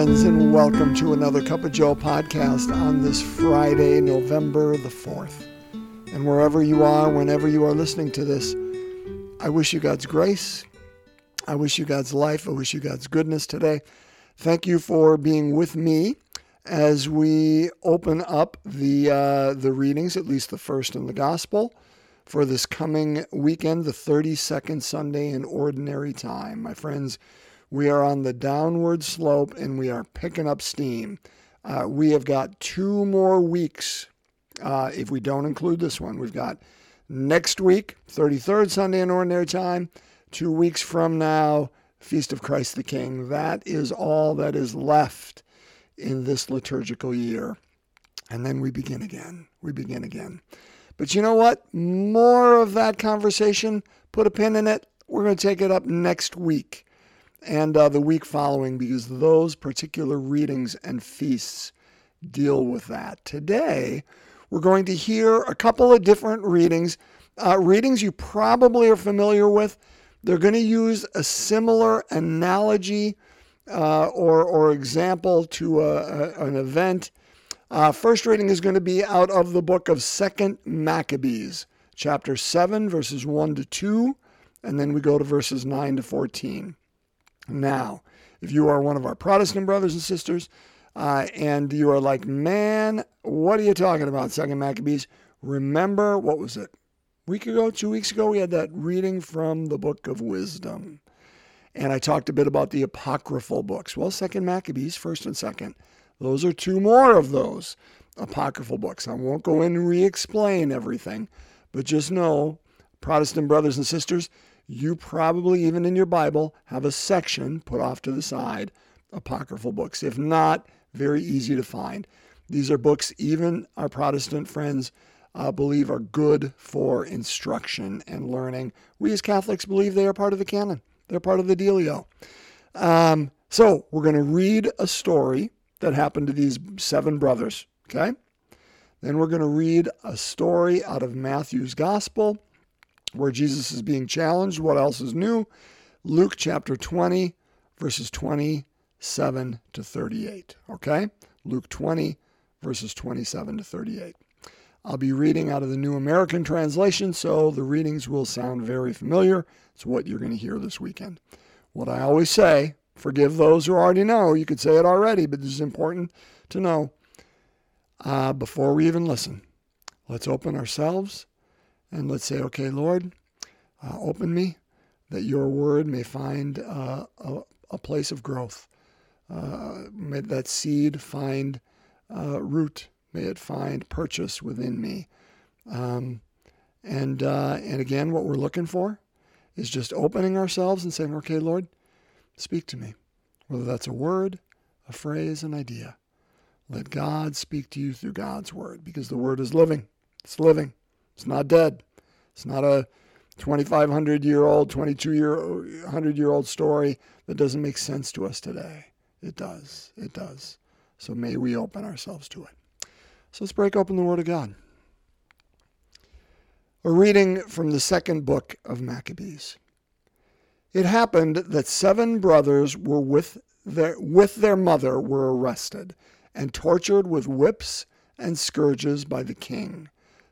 friends, and welcome to another Cup of Joe podcast on this Friday, November the 4th. And wherever you are, whenever you are listening to this, I wish you God's grace. I wish you God's life. I wish you God's goodness today. Thank you for being with me as we open up the readings, at least the first in the Gospel, for this coming weekend, the 32nd Sunday in Ordinary Time. My friends, we are on the downward slope and we are picking up steam. We have got 2 more weeks, if we don't include this one. We've got next week, 33rd Sunday in Ordinary Time, 2 weeks from now, Feast of Christ the King. That is all that is left in this liturgical year. And then we begin again. But you know what? More of that conversation, put a pin in it. We're going to take it up next week and the week following, because those particular readings and feasts deal with that. Today, we're going to hear a couple of different readings, readings you probably are familiar with. They're going to use a similar analogy or example to an event. First reading is going to be out of the book of 2 Maccabees, chapter 7, verses 1 to 2, and then we go to verses 9 to 14. Now, if you are one of our Protestant brothers and sisters, and you are like, man, what are you talking about, 2 Maccabees? Remember, what was it? A week ago, 2 weeks ago, we had that reading from the Book of Wisdom. And I talked a bit about the apocryphal books. Well, 2 Maccabees, 1st and 2nd, those are 2 more of those apocryphal books. I won't go in and re-explain everything, but just know, Protestant brothers and sisters, you probably, even in your Bible, have a section put off to the side, apocryphal books. If not, very easy to find. These are books even our Protestant friends believe are good for instruction and learning. We as Catholics believe they are part of the canon. They're part of the dealio. So we're going to read a story that happened to these 7 brothers, okay? Then we're going to read a story out of Matthew's Gospel, where Jesus is being challenged. What else is new? Luke chapter 20, verses 27 to 38, okay? Luke 20, verses 27 to 38. I'll be reading out of the New American Translation, so the readings will sound very familiar. It's what you're going to hear this weekend. What I always say, forgive those who already know. You could say it already, but this is important to know. Before we even listen, let's open ourselves and let's say, okay, Lord, open me that your word may find a place of growth. May that seed find root. May it find purchase within me. And again, what we're looking for is just opening ourselves and saying, okay, Lord, speak to me. Whether that's a word, a phrase, an idea. Let God speak to you through God's word, because the word is living. It's living. It's not dead. It's not a 2,500-year-old, 2,200-year-old story that doesn't make sense to us today. It does. It does. So may we open ourselves to it. So let's break open the Word of God. A reading from the 2nd book of Maccabees. It happened that 7 brothers were with their mother were arrested and tortured with whips and scourges by the king,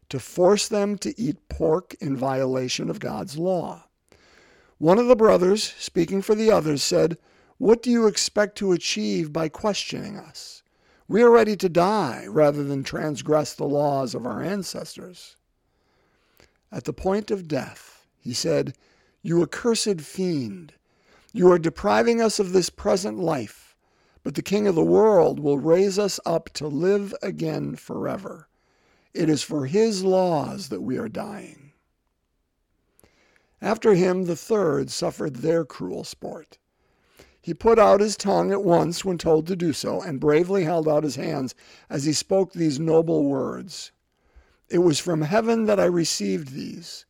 to force them to eat pork in violation of God's law. One of the brothers, speaking for the others, said, "What do you expect to achieve by questioning us? We are ready to die rather than transgress the laws of our ancestors." At the point of death, he said, "You accursed fiend, you are depriving us of this present life, but the king of the world will raise us up to live again forever. It is for his laws that we are dying." After him, the 3rd suffered their cruel sport. He put out his tongue at once when told to do so, and bravely held out his hands as he spoke these noble words. "It was from heaven that I received these.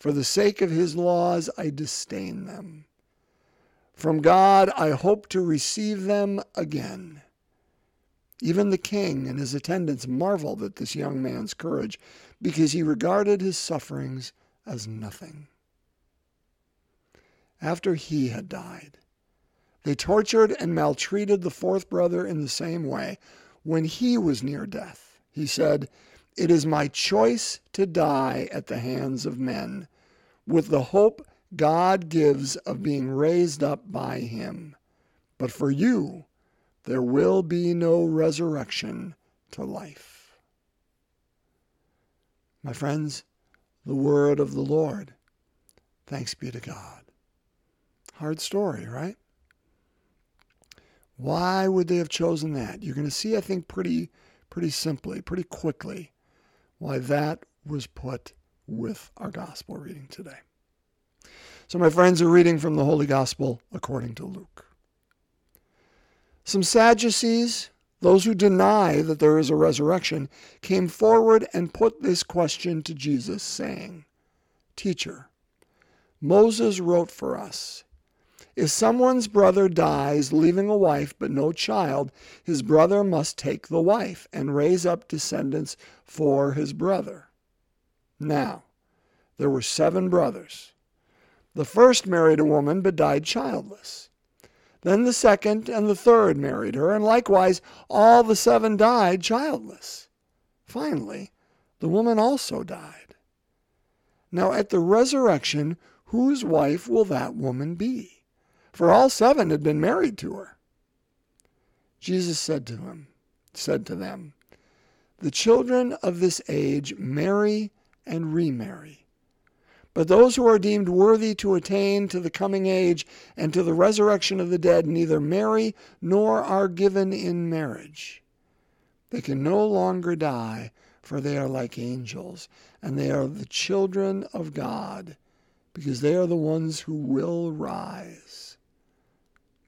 For the sake of his laws, I disdain them. From God, I hope to receive them again." Even the king and his attendants marveled at this young man's courage, because he regarded his sufferings as nothing. After he had died, They tortured and maltreated the fourth brother in the same way when he was near death. He said, "It is my choice to die at the hands of men, with the hope God gives of being raised up by him. But for you, there will be no resurrection to life." My friends, the word of the Lord. Thanks be to God. Hard story, right? Why would they have chosen that? You're going to see, I think, pretty simply, pretty quickly, why that was put with our gospel reading today. So my friends, are reading from the Holy Gospel according to Luke. Some Sadducees, those who deny that there is a resurrection, came forward and put this question to Jesus, saying, "Teacher, Moses wrote for us, if someone's brother dies, leaving a wife but no child, his brother must take the wife and raise up descendants for his brother. Now, there were 7 brothers. The first married a woman but died childless. Then the second and the third married her, and likewise all the 7 died childless. Finally, the woman also died. Now at the resurrection, whose wife will that woman be? For all 7 had been married to her." Jesus said to them, "The children of this age marry and remarry, but those who are deemed worthy to attain to the coming age and to the resurrection of the dead neither marry nor are given in marriage. They can no longer die, for they are like angels, and they are the children of God, because they are the ones who will rise.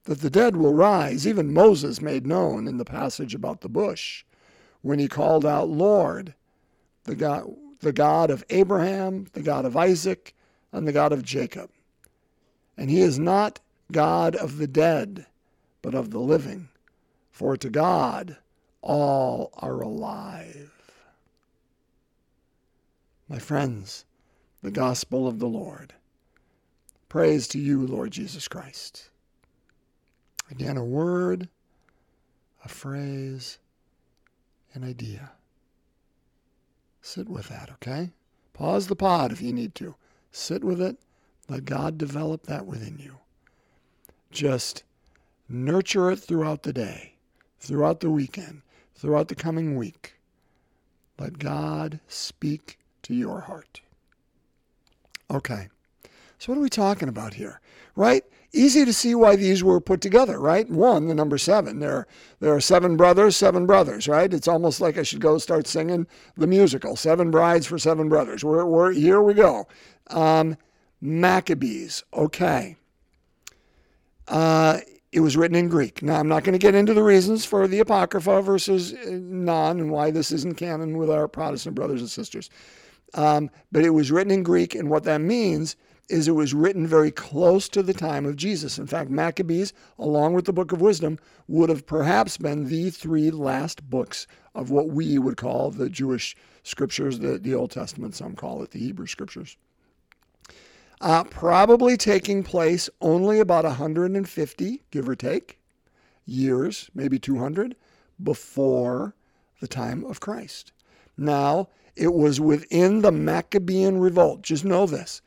That the dead will rise, even Moses made known in the passage about the bush, when he called out, 'Lord, the God of Abraham, the God of Isaac, and the God of Jacob.' And he is not God of the dead, but of the living, for to God all are alive." My friends, the gospel of the Lord. Praise to you, Lord Jesus Christ. Again, a word, a phrase, an idea. Sit with that, okay? Pause the pod if you need to. Sit with it. Let God develop that within you. Just nurture it throughout the day, throughout the weekend, throughout the coming week. Let God speak to your heart. Okay, so what are we talking about here, right? Easy to see why these were put together, right? 1, the number 7. There are 7 brothers, right? It's almost like I should go start singing the musical, 7 brides for 7 brothers. Here we go. Maccabees, okay. It was written in Greek. Now, I'm not going to get into the reasons for the Apocrypha versus non and why this isn't canon with our Protestant brothers and sisters. But it was written in Greek, and what that means is it was written very close to the time of Jesus. In fact, Maccabees, along with the Book of Wisdom, would have perhaps been the 3 last books of what we would call the Jewish scriptures, the Old Testament, some call it the Hebrew scriptures. Probably taking place only about 150, give or take, years, maybe 200, before the time of Christ. Now, it was within the Maccabean revolt. Just know this.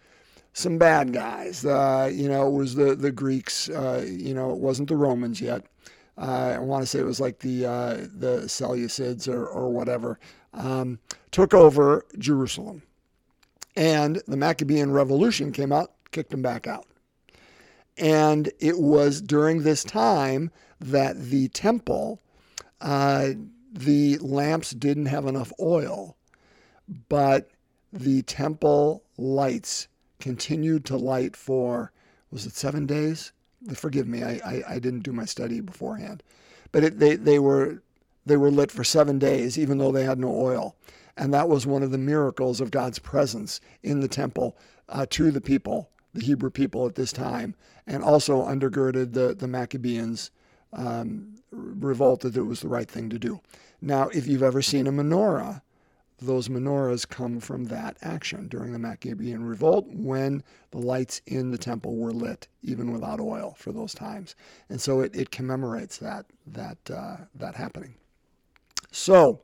Some bad guys, it was the Greeks, it wasn't the Romans yet. I want to say it was like the Seleucids or whatever, took over Jerusalem. And the Maccabean Revolution came out, kicked them back out. And it was during this time that the temple, the lamps didn't have enough oil, but the temple lights continued to light for, was it 7 days? Forgive me, I didn't do my study beforehand. But they were lit for 7 days, even though they had no oil. And that was one of the miracles of God's presence in the temple to the people, the Hebrew people at this time, and also undergirded the Maccabeans' revolt that it was the right thing to do. Now, if you've ever seen a menorah, those menorahs come from that action during the Maccabean revolt when the lights in the temple were lit, even without oil for those times. And so it commemorates that happening. So,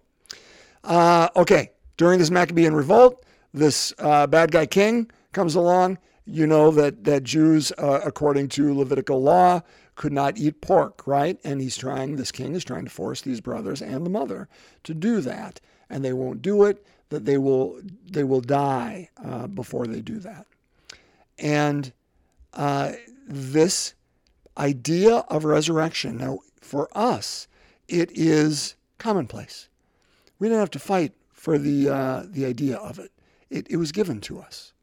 okay, during this Maccabean revolt, this bad guy king comes along. You know that Jews, according to Levitical law, could not eat pork, right? And this king is trying to force these brothers and the mother to do that. And they won't do it, that they will die before they do that. And this idea of resurrection, now for us, it is commonplace. We didn't have to fight for the idea of it. It was given to us.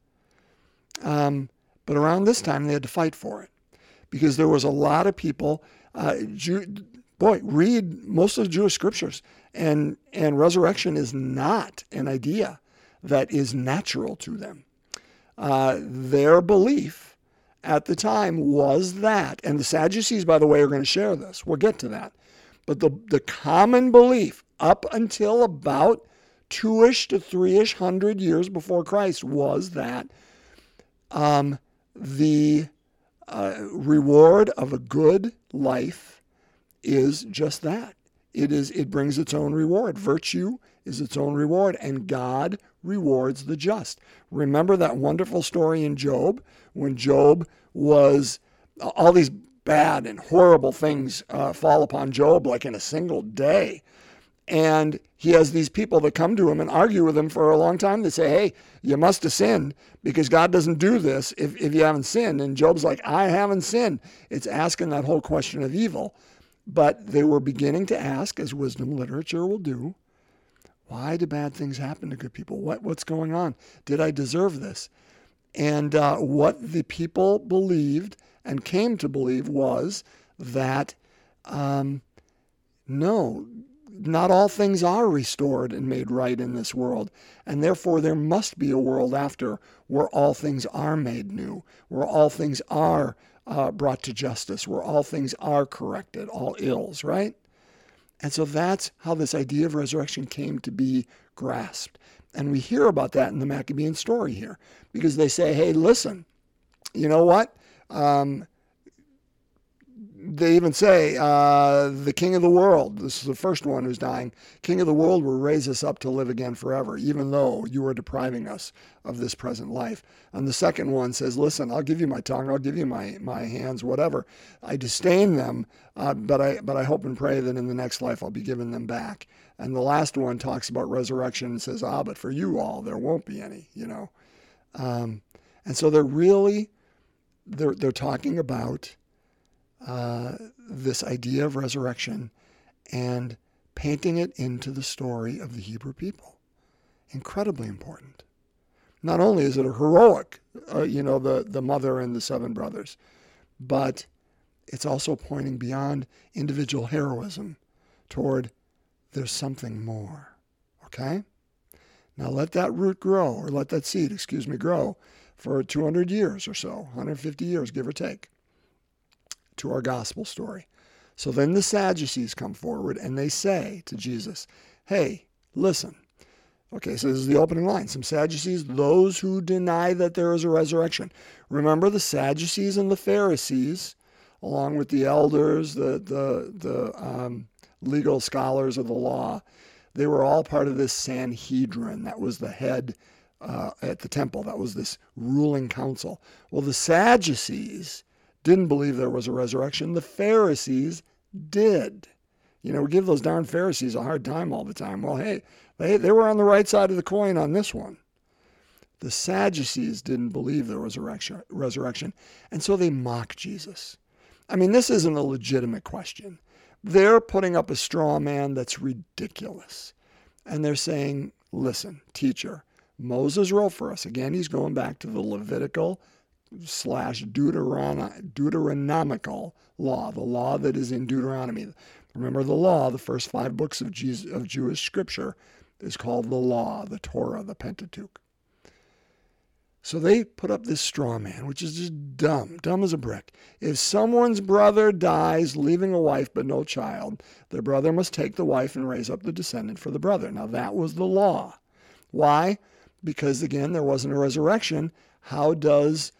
But around this time, they had to fight for it because there was a lot of people, read most of the Jewish scriptures, and resurrection is not an idea that is natural to them. Their belief at the time was that, and the Sadducees, by the way, are going to share this. We'll get to that. But the common belief up until about 200 to 300 years before Christ was that the reward of a good life is just that. It brings its own reward. Virtue is its own reward, and God rewards the just. Remember that wonderful story in Job, when Job was, all these bad and horrible things fall upon Job like in a single day. And he has these people that come to him and argue with him for a long time. They say, hey, you must have sinned because God doesn't do this if you haven't sinned. And Job's like, I haven't sinned. It's asking that whole question of evil. But they were beginning to ask, as wisdom literature will do, why do bad things happen to good people? What's going on? Did I deserve this? And what the people believed and came to believe was that, no, not all things are restored and made right in this world, and therefore there must be a world after where all things are made new, where all things are brought to justice, where all things are corrected, all ills, right? And so that's how this idea of resurrection came to be grasped. And we hear about that in the Maccabean story here, because they say, hey, listen, you know what? They even say, the king of the world, this is the first one who's dying, king of the world will raise us up to live again forever, even though you are depriving us of this present life. And the second one says, listen, I'll give you my tongue, I'll give you my hands, whatever. I disdain them, but I hope and pray that in the next life I'll be giving them back. And the last one talks about resurrection and says, but for you all, there won't be any, you know. And so they're talking about this idea of resurrection and painting it into the story of the Hebrew people. Incredibly important. Not only is it a heroic, the mother and the seven brothers, but it's also pointing beyond individual heroism toward there's something more, okay? Now let that root grow, or let that seed, grow for 200 years or so, 150 years, give or take, to our gospel story. So then the Sadducees come forward and they say to Jesus, hey, listen. Okay, so this is the opening line. Some Sadducees, those who deny that there is a resurrection. Remember, the Sadducees and the Pharisees, along with the elders, the legal scholars of the law, they were all part of this Sanhedrin. That was the head at the temple. That was this ruling council. Well, the Sadducees didn't believe there was a resurrection. The Pharisees did. We give those darn Pharisees a hard time all the time. Well, hey, they were on the right side of the coin on this one. The Sadducees didn't believe there was a resurrection, and so they mock Jesus. I mean, this isn't a legitimate question. They're putting up a straw man that's ridiculous. And they're saying, listen, teacher, Moses wrote for us. Again, he's going back to the Levitical / Deuteronomical law, the law that is in Deuteronomy. Remember, the law, the first 5 books of Jewish scripture, is called the law, the Torah, the Pentateuch. So they put up this straw man, which is just dumb as a brick. If someone's brother dies leaving a wife but no child, their brother must take the wife and raise up the descendant for the brother. Now that was the law. Why? Because, again, there wasn't a resurrection. How does,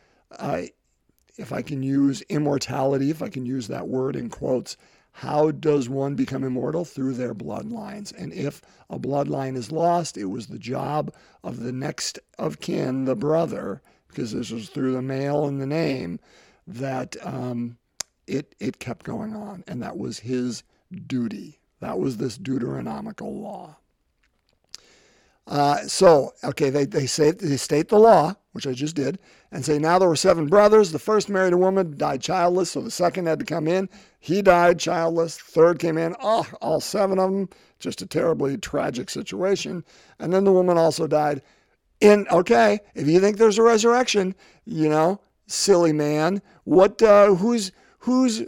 if I can use immortality, if I can use that word in quotes, how does one become immortal? Through their bloodlines. And if a bloodline is lost, it was the job of the next of kin, the brother, because this was through the male and the name, that it kept going on. And that was his duty. That was this Deuteronomical law. They state the law, which I just did, and say, now there were 7 brothers. The first married a woman, died childless, so the second had to come in. He died childless. Third came in. Oh, all 7 of them. Just a terribly tragic situation. And then the woman also died. If you think there's a resurrection, silly man, who's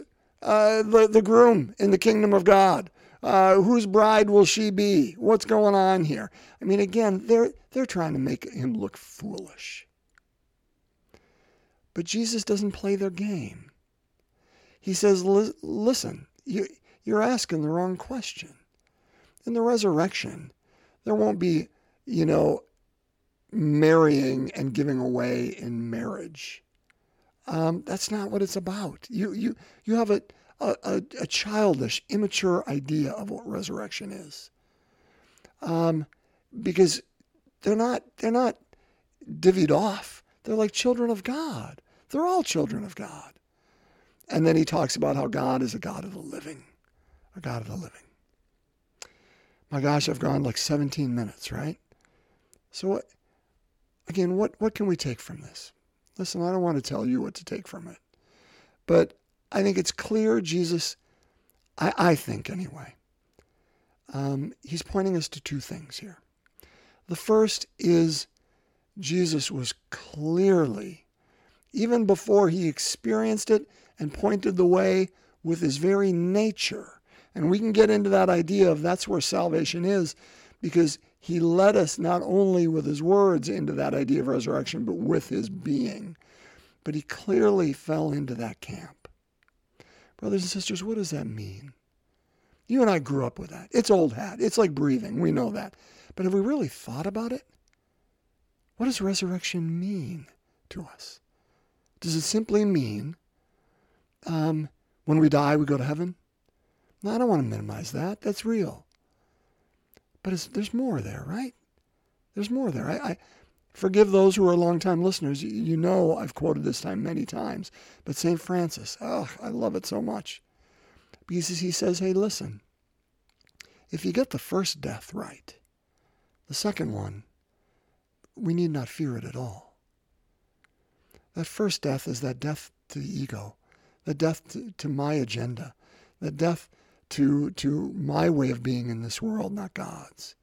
the groom in the kingdom of God? Whose bride will she be? What's going on here? I mean, again, they're trying to make him look foolish. But Jesus doesn't play their game. He says, listen, you're asking the wrong question. In the resurrection, there won't be, marrying and giving away in marriage. That's not what it's about. You have a childish, immature idea of what resurrection is, because they're not divvied off. They're like children of God. They're all children of God. And then he talks about how God is a God of the living, a God of the living. My gosh, I've gone like 17 minutes, right? So what can we take from this? Listen, I don't want to tell you what to take from it, but I think it's clear Jesus, I think anyway, he's pointing us to 2 things here. The first is Jesus was clearly, even before he experienced it and pointed the way with his very nature, and we can get into that idea of that's where salvation is, because he led us not only with his words into that idea of resurrection, but with his being. But he clearly fell into that camp. Brothers and sisters, what does that mean? You and I grew up with that. It's old hat. It's like breathing. We know that. But have we really thought about it? What does resurrection mean to us? Does it simply mean when we die, we go to heaven? No, I don't want to minimize that. That's real. But there's more there, right? There's more there. I forgive those who are longtime listeners. You know I've quoted this time many times. But St. Francis, I love it so much. Because he says, hey, listen, if you get the first death right, the second one, we need not fear it at all. That first death is that death to the ego, the death to my agenda, the death to my way of being in this world, not God's,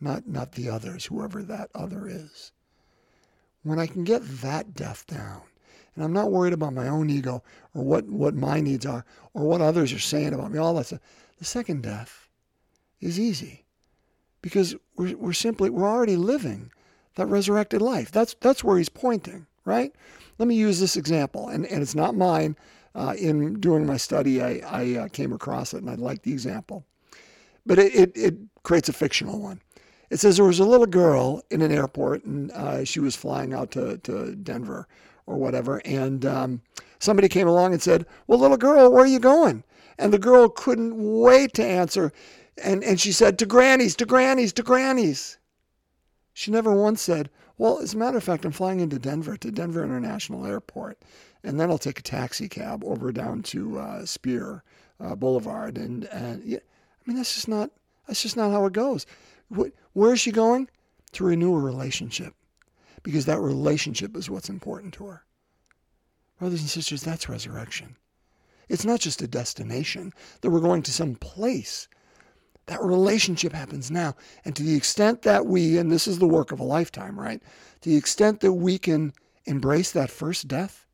not the others, whoever that other is. When I can get that death down, and I'm not worried about my own ego or what my needs are or what others are saying about me, all that stuff, the second death is easy because we're already living that resurrected life. That's where he's pointing, right? Let me use this example, and it's not mine. In doing my study, I came across it, and I liked the example. But it creates a fictional one. It says there was a little girl in an airport, and she was flying out to Denver or whatever, and somebody came along and said, well, little girl, where are you going? And the girl couldn't wait to answer, and she said, to Granny's, to Granny's, to Granny's. She never once said, well, as a matter of fact, I'm flying into Denver, to Denver International Airport, and then I'll take a taxi cab over down to Spear Boulevard. That's just not how it goes. Where is she going? To renew a relationship, because that relationship is what's important to her. Brothers and sisters, that's resurrection. It's not just a destination that we're going to some place. That relationship happens now. And to the extent that and this is the work of a lifetime, right? To the extent that we can embrace that first death,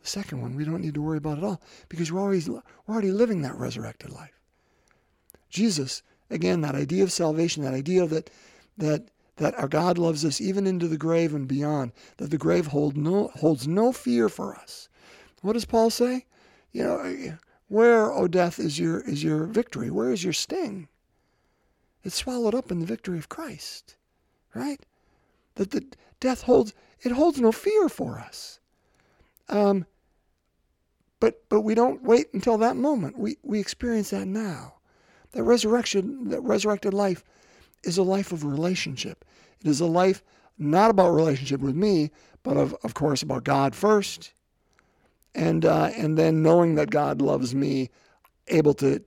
the second one we don't need to worry about at all, because we're already living that resurrected life. Jesus, again, that idea of salvation, that idea that our God loves us even into the grave and beyond, that the grave holds no fear for us. What does Paul say? Where, O death, is your victory? Where is your sting? It's swallowed up in the victory of Christ, right? That the death holds no fear for us. But we don't wait until that moment. We experience that now. That resurrection, that resurrected life is a life of relationship. It is a life not about relationship with me, but of course about God first, and then knowing that God loves me, able to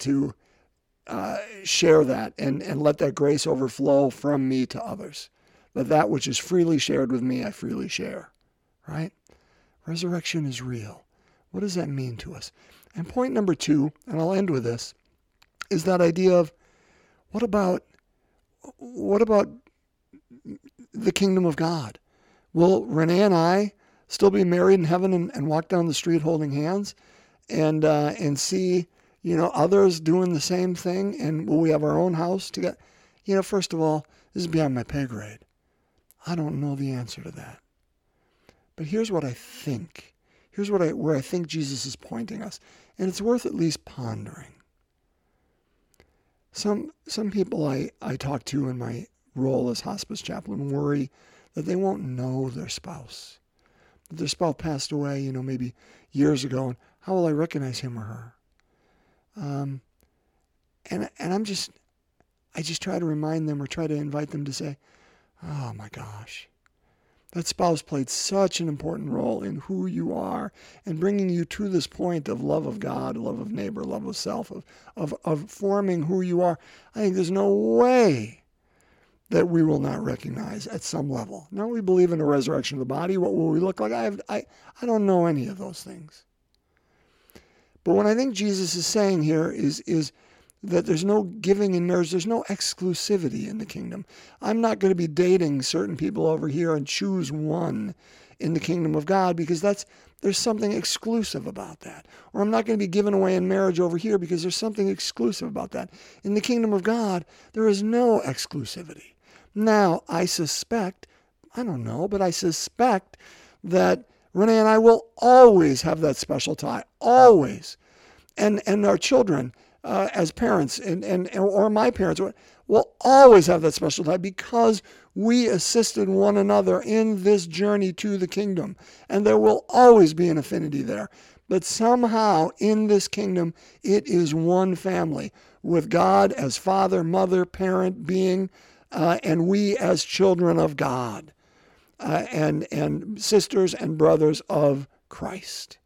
share that and let that grace overflow from me to others. That which is freely shared with me, I freely share, right? Resurrection is real. What does that mean to us? And point number two, and I'll end with this, is that idea of what about the kingdom of God? Will Renee and I still be married in heaven and walk down the street holding hands and see, you know, others doing the same thing? And will we have our own house together? You know, first of all, this is beyond my pay grade. I don't know the answer to that. But here's what I think. Here's where I think Jesus is pointing us. And it's worth at least pondering. Some people I talk to in my role as hospice chaplain worry that they won't know their spouse. That their spouse passed away, you know, maybe years ago, and how will I recognize him or her? And I just try to remind them or try to invite them to say, oh my gosh, that spouse played such an important role in who you are and bringing you to this point of love of God, love of neighbor, love of self, of forming who you are. I think there's no way that we will not recognize at some level. Now we believe in the resurrection of the body. What will we look like? I don't know any of those things. But what I think Jesus is saying here is that there's no giving in marriage. There's no exclusivity in the kingdom. I'm not going to be dating certain people over here and choose one in the kingdom of God because there's something exclusive about that. Or I'm not going to be given away in marriage over here because there's something exclusive about that. In the kingdom of God, there is no exclusivity. Now, I suspect that Renee and I will always have that special tie, always. And our children, as parents or my parents will always have that special tie because we assisted one another in this journey to the kingdom, and there will always be an affinity there. But somehow in this kingdom, it is one family with God as father, mother, parent, being, and we as children of God, and sisters and brothers of Christ.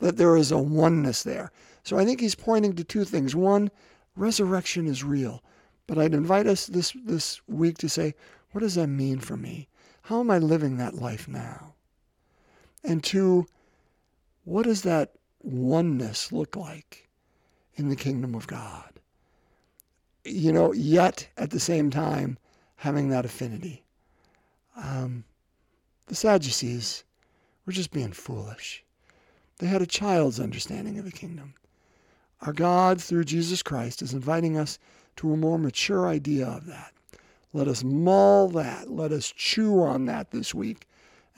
That there is a oneness there. So I think he's pointing to two things. One, resurrection is real. But I'd invite us this week to say, what does that mean for me? How am I living that life now? And two, what does that oneness look like in the kingdom of God? You know, yet at the same time, having that affinity. The Sadducees were just being foolish. They had a child's understanding of the kingdom. Our God, through Jesus Christ, is inviting us to a more mature idea of that. Let us mull that. Let us chew on that this week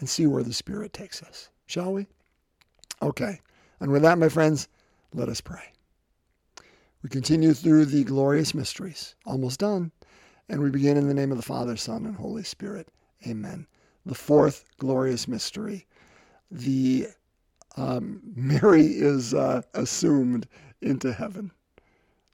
and see where the Spirit takes us. Shall we? Okay. And with that, my friends, let us pray. We continue through the glorious mysteries. Almost done. And we begin in the name of the Father, Son, and Holy Spirit. Amen. The fourth glorious mystery. Mary is assumed into heaven.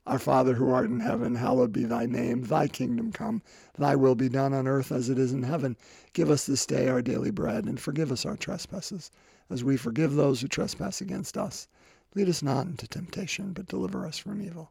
Our Father who art in heaven, hallowed be thy name. Thy kingdom come. Thy will be done on earth as it is in heaven. Give us this day our daily bread, and forgive us our trespasses, as we forgive those who trespass against us. Lead us not into temptation, but deliver us from evil.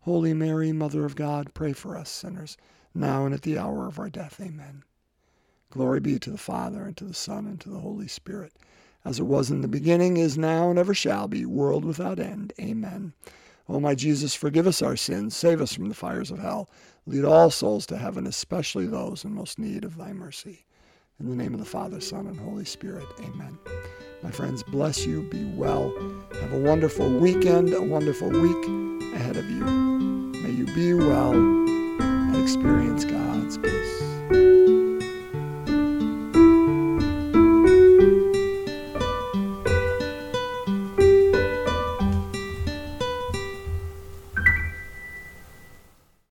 Holy Mary, Mother of God, pray for us sinners, now and at the hour of our death. Amen. Glory be to the Father, and to the Son, and to the Holy Spirit, as it was in the beginning, is now, and ever shall be, world without end. Amen. O my Jesus, forgive us our sins, save us from the fires of hell, lead all souls to heaven, especially those in most need of thy mercy. In the name of the Father, Son, and Holy Spirit. Amen. My friends, bless you, be well, have a wonderful weekend, a wonderful week ahead of you. May you be well.